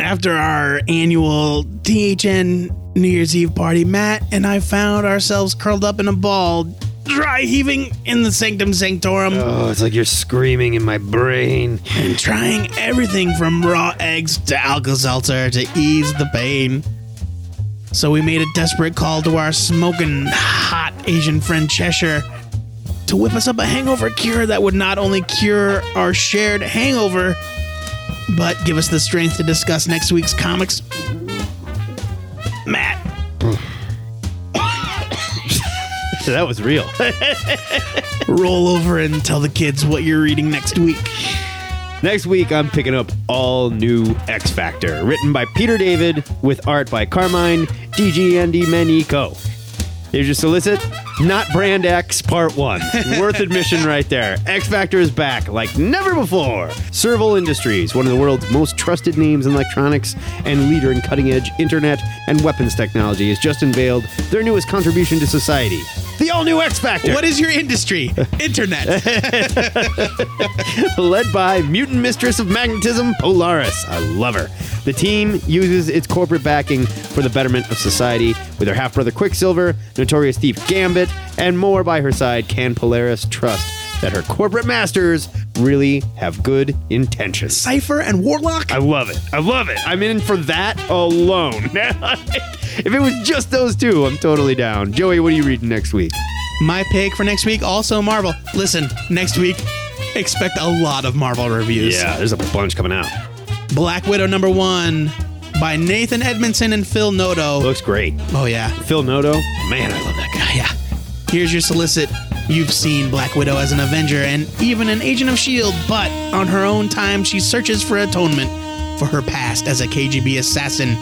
After our annual THN New Year's Eve party, Matt and I found ourselves curled up in a ball, dry heaving in the Sanctum Sanctorum. Oh, it's like you're screaming in my brain. And trying everything from raw eggs to Alka-Seltzer to ease the pain. So we made a desperate call to our smoking hot Asian friend Cheshire to whip us up a hangover cure that would not only cure our shared hangover, but give us the strength to discuss next week's comics. Matt. That was real. Roll over and tell the kids what you're reading next week. Next week, I'm picking up all new X Factor, written by Peter David, with art by Carmine DGND Manico. Here's your solicit, Not Brand X Part 1. Worth admission right there. X Factor is back like never before. Serval Industries, one of the world's most trusted names in electronics and leader in cutting-edge internet and weapons technology, has just unveiled their newest contribution to society, the all-new X Factor. What is your industry? Internet. Led by mutant mistress of magnetism, Polaris. I love her. The team uses its corporate backing for the betterment of society. With her half-brother Quicksilver, notorious thief Gambit, and more by her side, can Polaris trust that her corporate masters really have good intentions? Cypher and Warlock? I love it. I'm in for that alone. If it was just those two, I'm totally down. Joey, what are you reading next week? My pick for next week, also Marvel. Listen, next week, expect a lot of Marvel reviews. Yeah, there's a bunch coming out. Black Widow #1 by Nathan Edmondson and Phil Noto. Looks great. Oh, yeah. Phil Noto? Man, I love that guy. Yeah. Here's your solicit. You've seen Black Widow as an Avenger and even an agent of S.H.I.E.L.D., but on her own time, she searches for atonement for her past as a KGB assassin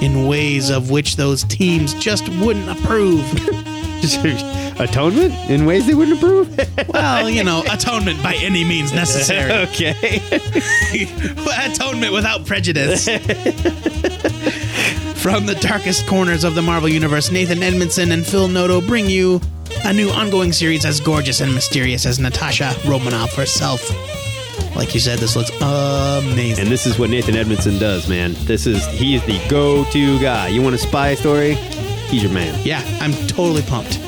in ways of which those teams just wouldn't approve. Atonement? In ways they wouldn't approve? Well, you know, atonement by any means necessary. Okay. Atonement without prejudice. From the darkest corners of the Marvel Universe, Nathan Edmondson and Phil Noto bring you a new ongoing series as gorgeous and mysterious as Natasha Romanoff herself. Like you said, this looks amazing. And this is what Nathan Edmondson does, man. He is the go-to guy. You want a spy story? He's your man. Yeah, I'm totally pumped.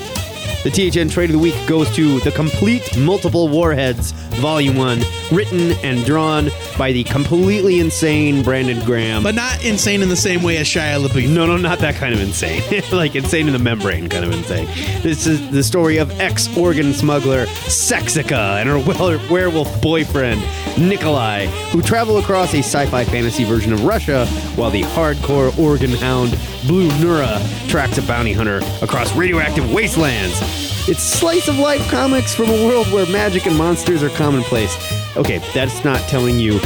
The THN Trade of the Week goes to The Complete Multiple Warheads, Volume 1, written and drawn by the completely insane Brandon Graham. But not insane in the same way as Shia LaBeouf. No, not that kind of insane. Like insane in the membrane kind of insane. This is the story of ex-organ smuggler Sexica and her werewolf boyfriend, Nikolai, who travel across a sci-fi fantasy version of Russia while the hardcore organ hound Blue Nura tracks a bounty hunter across radioactive wastelands. It's slice-of-life comics from a world where magic and monsters are commonplace. Okay, that's not telling you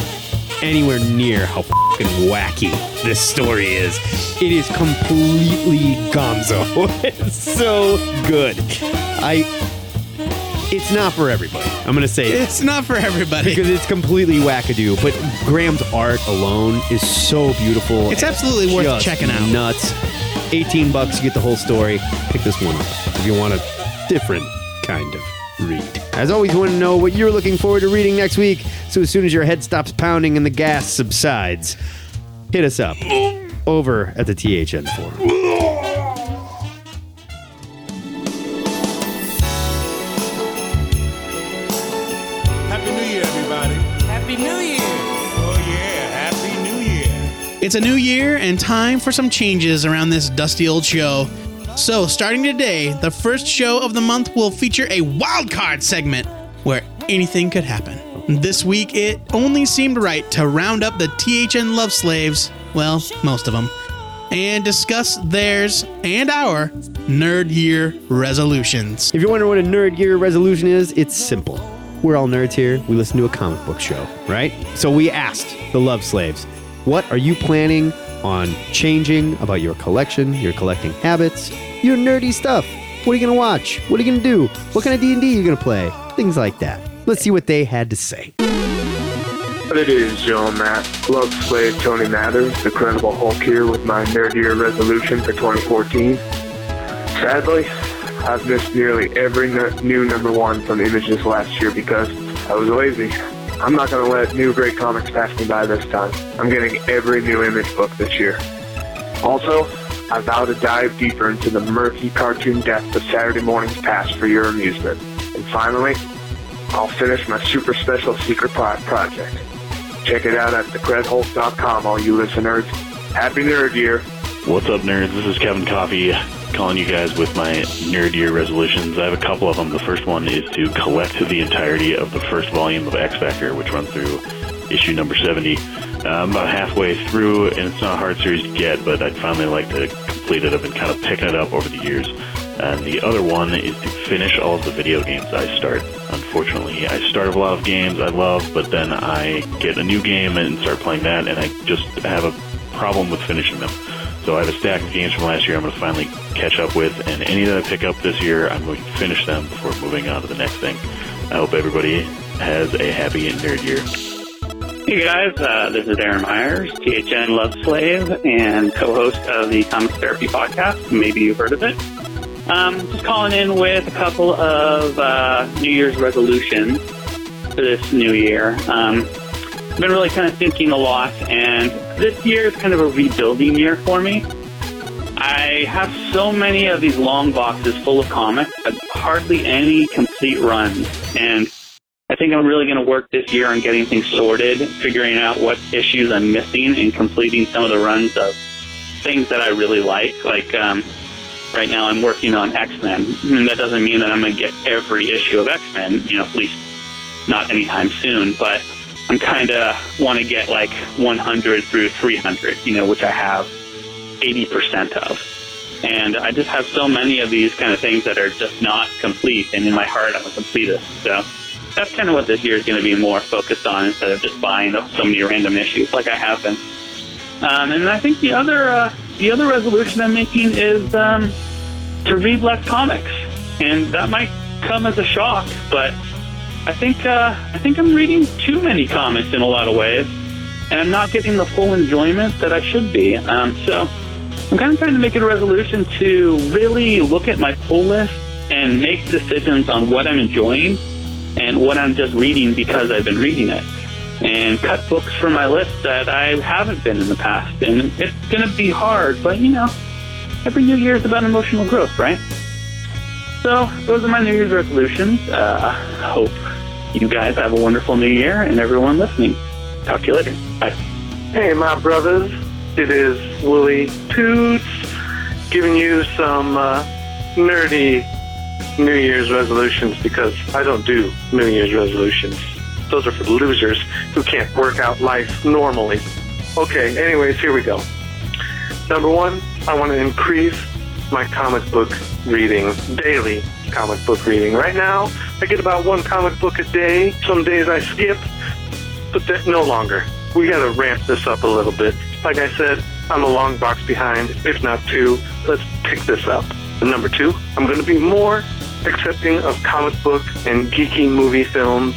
anywhere near how fucking wacky this story is. It is completely gonzo. It's so good. It's not for everybody. I'm going to say it. It's not for everybody. Because it's completely wackadoo. But Graham's art alone is so beautiful. It's absolutely worth checking out. Nuts. $18, you get the whole story. Pick this one up if you want a different kind of read. As always, we want to know what you're looking forward to reading next week. So as soon as your head stops pounding and the gas subsides, hit us up over at the THN forum. Happy New Year, everybody. It's a new year and time for some changes around this dusty old show. So, starting today, the first show of the month will feature a wild card segment where anything could happen. This week, it only seemed right to round up the THN Love Slaves, well, most of them, and discuss theirs and our Nerd Year resolutions. If you're wondering what a Nerd Year resolution is, it's simple. We're all nerds here. We listen to a comic book show, right? So we asked the Love Slaves, what are you planning on changing about your collection, your collecting habits, your nerdy stuff? What are you going to watch? What are you going to do? What kind of D&D are you going to play? Things like that. Let's see what they had to say. What it is, Joe and Matt. Love Slave Tony Mathers, the Incredible Hulk here with my Nerd Year resolution for 2014. Sadly, I've missed nearly every new number one from Images last year because I was lazy. I'm not going to let new great comics pass me by this time. I'm getting every new Image book this year. Also, I vow to dive deeper into the murky cartoon depths of Saturday mornings past for your amusement. And finally, I'll finish my super special secret project. Check it out at thecredhulk.com, all you listeners. Happy Nerd Year. What's up, nerds? This is Kevin Coffey calling you guys with my Nerd Year resolutions. I have a couple of them. The first one is to collect the entirety of the first volume of X-Factor, which runs through issue number 70. I'm about halfway through, and it's not a hard series to get, but I'd finally like to complete it. I've been kind of picking it up over the years. And the other one is to finish all of the video games I start. Unfortunately, I start a lot of games I love, but then I get a new game and start playing that, and I just have a problem with finishing them. So I have a stack of games from last year I'm going to finally catch up with, and any that I pick up this year, I'm going to finish them before moving on to the next thing. I hope everybody has a happy Nerd Year. Hey guys, this is Aaron Myers, THN Love Slave, and co-host of the Comics Therapy Podcast. Maybe you've heard of it. Just calling in with a couple of New Year's resolutions for this new year. I've been really kind of thinking a lot, and this year is kind of a rebuilding year for me. I have so many of these long boxes full of comics, but hardly any complete runs. And I think I'm really going to work this year on getting things sorted, figuring out what issues I'm missing, and completing some of the runs of things that I really like. Right now I'm working on X-Men, and that doesn't mean that I'm going to get every issue of X-Men, at least not anytime soon, but I'm kind of want to get like 100 through 300, which I have 80% of. And I just have so many of these kind of things that are just not complete, and in my heart I'm a completist. So that's kind of what this year is going to be more focused on instead of just buying so many random issues like I have been. And I think the other resolution I'm making is to read less comics, and that might come as a shock, but I think I'm reading too many comics in a lot of ways, and I'm not getting the full enjoyment that I should be. So I'm kind of trying to make it a resolution to really look at my pull list and make decisions on what I'm enjoying and what I'm just reading because I've been reading it, and cut books from my list that I haven't been in the past. And it's going to be hard, but, every new year is about emotional growth, right? So those are my New Year's resolutions. Hope you guys have a wonderful new year, and everyone listening. Talk to you later. Bye. Hey, my brothers. It is Willie Toots giving you some nerdy New Year's resolutions, because I don't do New Year's resolutions. Those are for losers who can't work out life normally. Okay, anyways, here we go. Number one, I want to increase my comic book reading, daily comic book reading. Right now, I get about one comic book a day. Some days I skip, but that no longer. We got to ramp this up a little bit. Like I said, I'm a long box behind, if not two. Let's pick this up. And number two, I'm going to be more accepting of comic book and geeky movie films.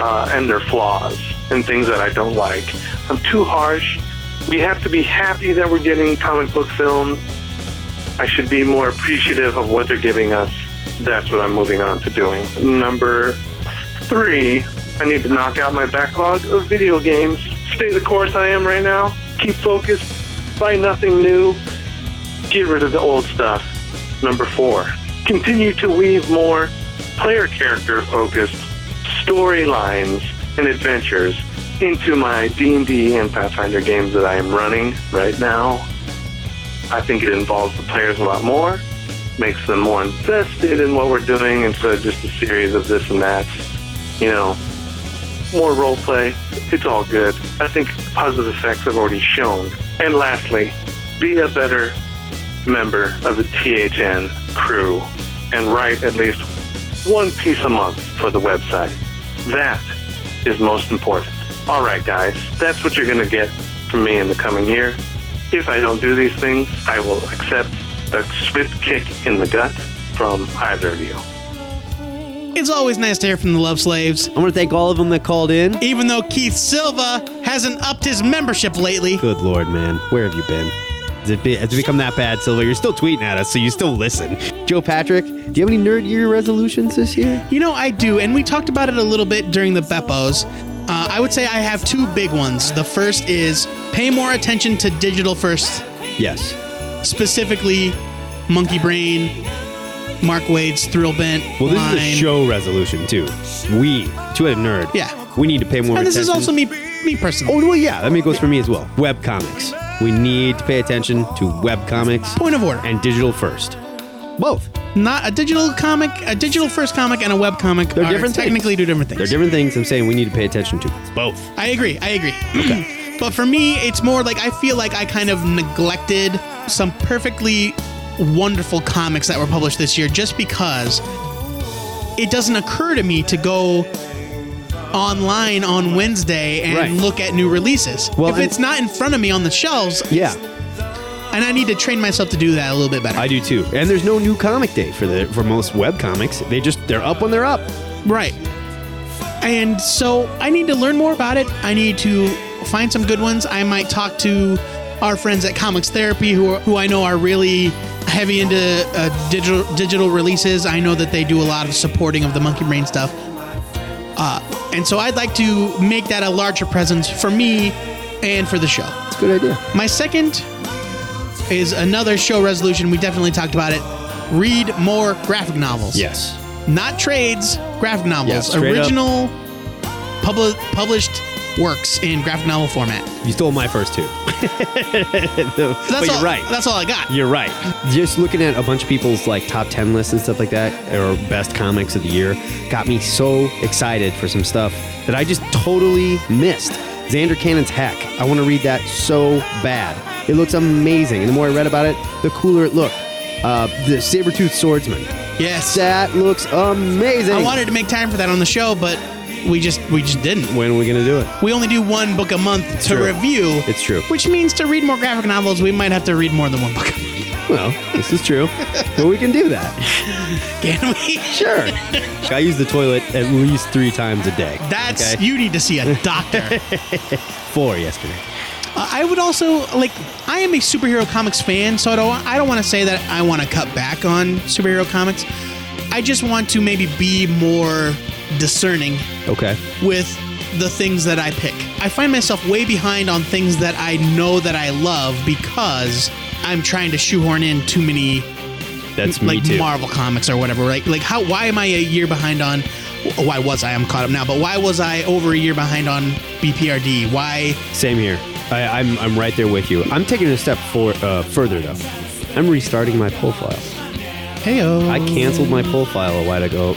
And their flaws and things that I don't like. I'm too harsh. We have to be happy that we're getting comic book films. I should be more appreciative of what they're giving us. That's what I'm moving on to doing. Number three, I need to knock out my backlog of video games. Stay the course I am right now. Keep focused. Buy nothing new. Get rid of the old stuff. Number four, continue to weave more player character focused storylines and adventures into my D&D and Pathfinder games that I am running right now, I think it involves the players a lot more, makes them more invested in what we're doing instead of just a series of this and that. You know, more role play. It's all good. I think positive effects I've already shown. And lastly, be a better member of the THN crew and write at least one piece a month for the website. That is most important. All right, guys, that's what you're going to get from me in the coming year. If I don't do these things, I will accept a swift kick in the gut from either of you. It's always nice to hear from the Love Slaves. I want to thank all of them that called in. Even though Keith Silva hasn't upped his membership lately. Good Lord, man. Where have you been? Has it become that bad, Silva? You're still tweeting at us, so you still listen. Joe Patrick, do you have any nerd year resolutions this year? You know, I do, and we talked about it a little bit during the Beppos. I would say I have two big ones. The first is pay more attention to digital first. Yes. Specifically, Monkey Brain, Mark Wade's Thrill Bent. Well, this is a show resolution, too. We, two-headed nerd, we need to pay more attention. And this is also me personally. Oh, well, yeah, I mean, it goes for me as well. Web comics. We need to pay attention to web comics. Point of order. And digital first. Both. Not a digital comic, a digital first comic and a web comic are different technically do different things. They're different things. I'm saying we need to pay attention to both. I agree. Okay. But for me, it's more like I feel like I kind of neglected some perfectly wonderful comics that were published this year just because it doesn't occur to me to go online on Wednesday and look at new releases. Well, if it's not in front of me on the shelves, and I need to train myself to do that a little bit better. I do too. And there's no new comic day for most web comics. They're up when they're up. Right. And so I need to learn more about it. I need to find some good ones. I might talk to our friends at Comics Therapy who I know are really heavy into digital releases. I know that they do a lot of supporting of the Monkey Brain stuff. And so I'd like to make that a larger presence for me and for the show. It's a good idea. My second is another show resolution. We definitely talked about it. Read more graphic novels. Yes. Not trades, graphic novels. Yeah, original published works in graphic novel format. You stole my first two. You're right. That's all I got. You're right. Just looking at a bunch of people's like top 10 lists and stuff like that, or best comics of the year, got me so excited for some stuff that I just totally missed. Xander Cannon's Hack. I want to read that so bad. It looks amazing. And the more I read about it, the cooler it looked. The Sabertooth Swordsman. Yes. That looks amazing. I wanted to make time for that on the show, but we just didn't. When are we going to do it? We only do one book a month review. It's true. Which means to read more graphic novels, we might have to read more than one book a month. Well, this is true. But we can do that. Can we? Sure. I use the toilet at least 3 times a day. You need to see a doctor. 4 yesterday. I would also, I am a superhero comics fan, so I don't want to say that I want to cut back on superhero comics. I just want to maybe be more discerning with the things that I pick. I find myself way behind on things that I know that I love because I'm trying to shoehorn in too many Marvel comics or whatever. Why am I a year behind on... Why was I? I'm caught up now. But why was I over a year behind on BPRD? Why? Same here. I'm right there with you. I'm taking it a step further, though. I'm restarting my pull file. Heyo. I canceled my pull file a while ago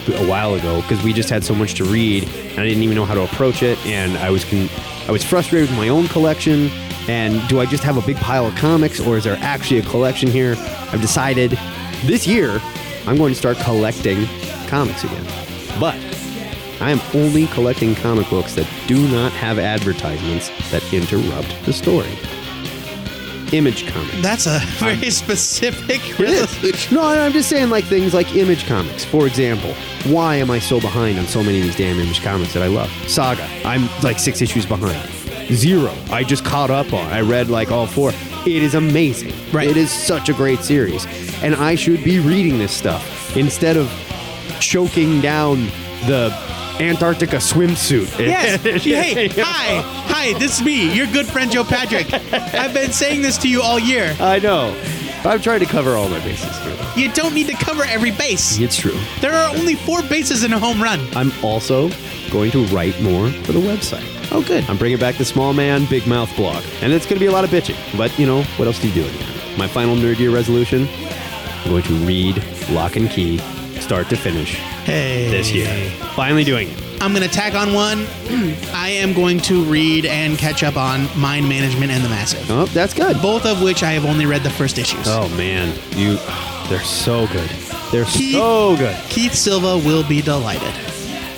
because we just had so much to read and I didn't even know how to approach it, and I was frustrated with my own collection. And do I just have a big pile of comics, or is there actually a collection here? I've decided this year I'm going to start collecting comics again. But I am only collecting comic books that do not have advertisements that interrupt the story. Image comics. That's a very specific resolution. No, I'm just saying things like Image comics. For example, why am I so behind on so many of these damn Image comics that I love? Saga. I'm 6 issues behind. Zero. I just caught up on. I read all 4. It is amazing. Right. It is such a great series. And I should be reading this stuff instead of choking down the Antarctica swimsuit. Yes. Hey, hi, this is me, your good friend Joe Patrick. I've been saying this to you all year. I know. I'm trying to cover all my bases. You don't need to cover every base. It's true. There are only 4 bases in a home run. I'm also going to write more for the website. oh, good, I'm bringing back the small man, big mouth blog. And it's going to be a lot of bitching. But, you know, what else do you do in the end? My final nerd year resolution, I'm going to read Lock and Key, start to finish, this year. Finally doing it. I'm going to tack on one. I am going to read and catch up on Mind Management and The Massive. Oh, that's good. Both of which I have only read the first issues. Oh, man. They're so good. They're so good. Keith Silva will be delighted.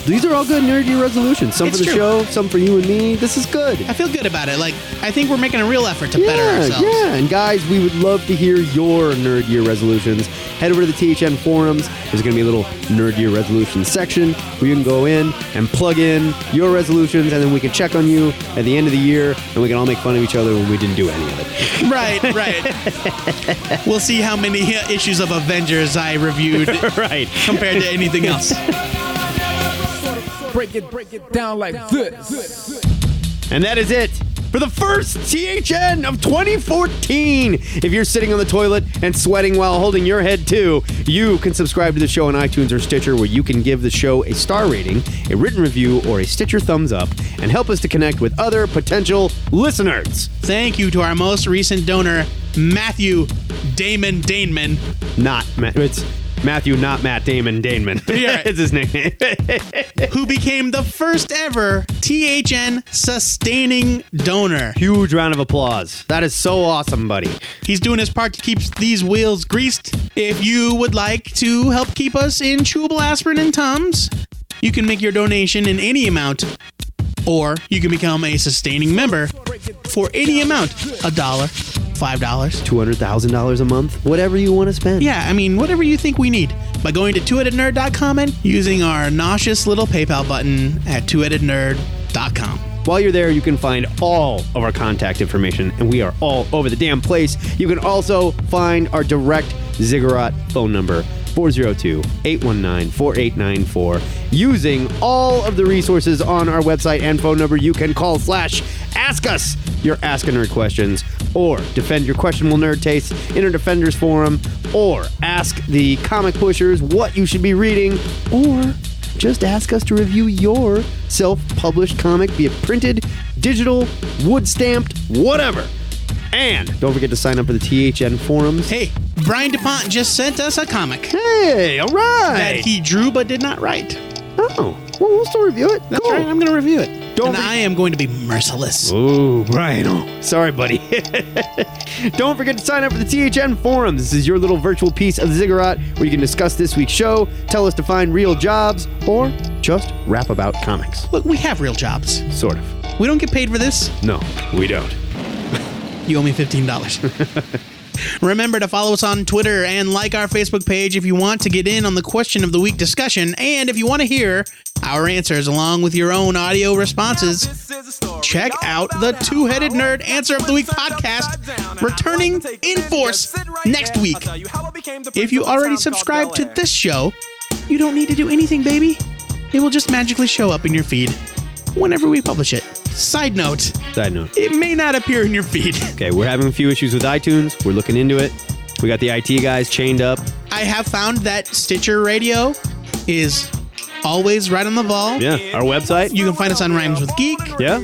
These are all good nerdy resolutions. Some it's for the true. Show, some for you and me. This is good. I feel good about it. Like, I think we're making a real effort to better ourselves. Yeah, and guys, we would love to hear your nerd year resolutions. Head over to the THN forums. There's going to be a little nerd year resolution section where you can go in and plug in your resolutions, and then we can check on you at the end of the year, and we can all make fun of each other when we didn't do any of it. Right. We'll see how many issues of Avengers I reviewed compared to anything else. Break it down like this. And that is it for the first THN of 2014. If you're sitting on the toilet and sweating while holding your head too, you can subscribe to the show on iTunes or Stitcher, where you can give the show a star rating, a written review, or a Stitcher thumbs up, and help us to connect with other potential listeners. Thank you to our most recent donor, Matthew Damon. Not Matt. It's Matthew, not Matt Damon, Daneman. Right. It's his nickname. Who became the first ever THN sustaining donor. Huge round of applause. That is so awesome, buddy. He's doing his part to keep these wheels greased. If you would like to help keep us in chewable aspirin and Tums, you can make your donation in any amount, or you can become a sustaining member for any amount, $1. $5, $200,000 a month, whatever you want to spend. Yeah, I mean, whatever you think we need. By going to twoheadednerd.com and using our nauseous little PayPal button at twoheadednerd.com. While you're there, you can find all of our contact information, and we are all over the damn place. You can also find our direct Ziggurat phone number, 402-819-4894. Using all of the resources on our website and phone number, you can call / ask us your Ask a Nerd questions, or defend your questionable nerd tastes in our Defenders Forum, or ask the comic pushers what you should be reading, or just ask us to review your self-published comic, be it printed, digital, wood-stamped, whatever. And don't forget to sign up for the THN forums. Hey, Brian DuPont just sent us a comic. Hey, all right. That he drew but did not write. Oh, well, we'll still review it. That's cool. Right, I'm going to review it. I am going to be merciless. Ooh, Brian. Oh, sorry, buddy. Don't forget to sign up for the THN forums. This is your little virtual piece of the Ziggurat where you can discuss this week's show, tell us to find real jobs, or just rap about comics. Look, we have real jobs. Sort of. We don't get paid for this. No, we don't. You owe me $15. Remember to follow us on Twitter and like our Facebook page if you want to get in on the question of the week discussion. And if you want to hear our answers along with your own audio responses, check out the Two-Headed Nerd Answer of the Week podcast, returning in force next week. If you already subscribe to this show, you don't need to do anything, baby. It will just magically show up in your feed whenever we publish it. Side note. It may not appear in your feed. Okay, we're having a few issues with iTunes. We're looking into it. We got the IT guys chained up. I have found that Stitcher Radio is always right on the ball. Yeah, our website. You can find us on rhymeswithgeek.com. Yeah.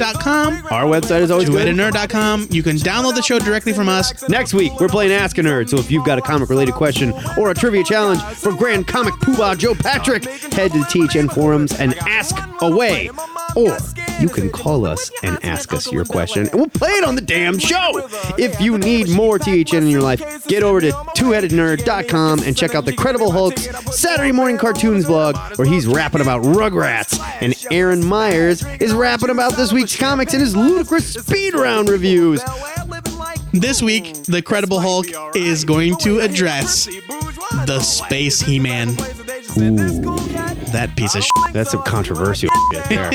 Our website is always good. Twoheadednerd.com. You can download the show directly from us. Next week, we're playing Ask a Nerd, so if you've got a comic-related question or a trivia challenge for Grand Comic Poobah Joe Patrick, head to the THN forums and ask away. Or you can call us and ask us your question, and we'll play it on the damn show. If you need more THN in your life, get over to twoheadednerd.com and check out the Credible Hulk's Saturday Morning Cartoons vlog, where he's rapping about Rugrats, and Aaron Myers is rapping about this week's comics in his ludicrous speed round reviews. This week, the Credible Hulk is going to address the Space He-Man. Ooh. That piece of shit. That's some controversial shit there.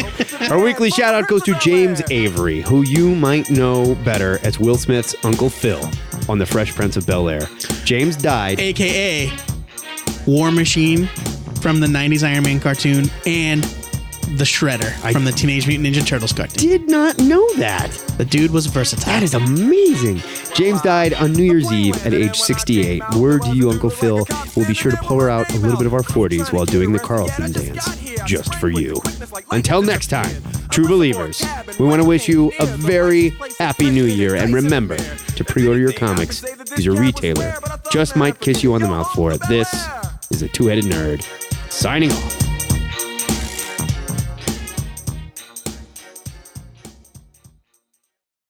Our weekly shout out goes to James Avery, who you might know better as Will Smith's Uncle Phil on The Fresh Prince of Bel-Air. James died. AKA War Machine from the 90s Iron Man cartoon and the Shredder from the Teenage Mutant Ninja Turtles collection. Did not know that. The dude was versatile. That is amazing. James died on New Year's Eve at age 68. Word to you, Uncle Phil. We'll be sure to pour out a little bit of our 40s while doing the Carlton dance, just for you. Until next time, true believers, we want to wish you a very happy New Year, and remember to pre-order your comics because your retailer just might kiss you on the mouth for it. This is a Two-Headed Nerd signing off.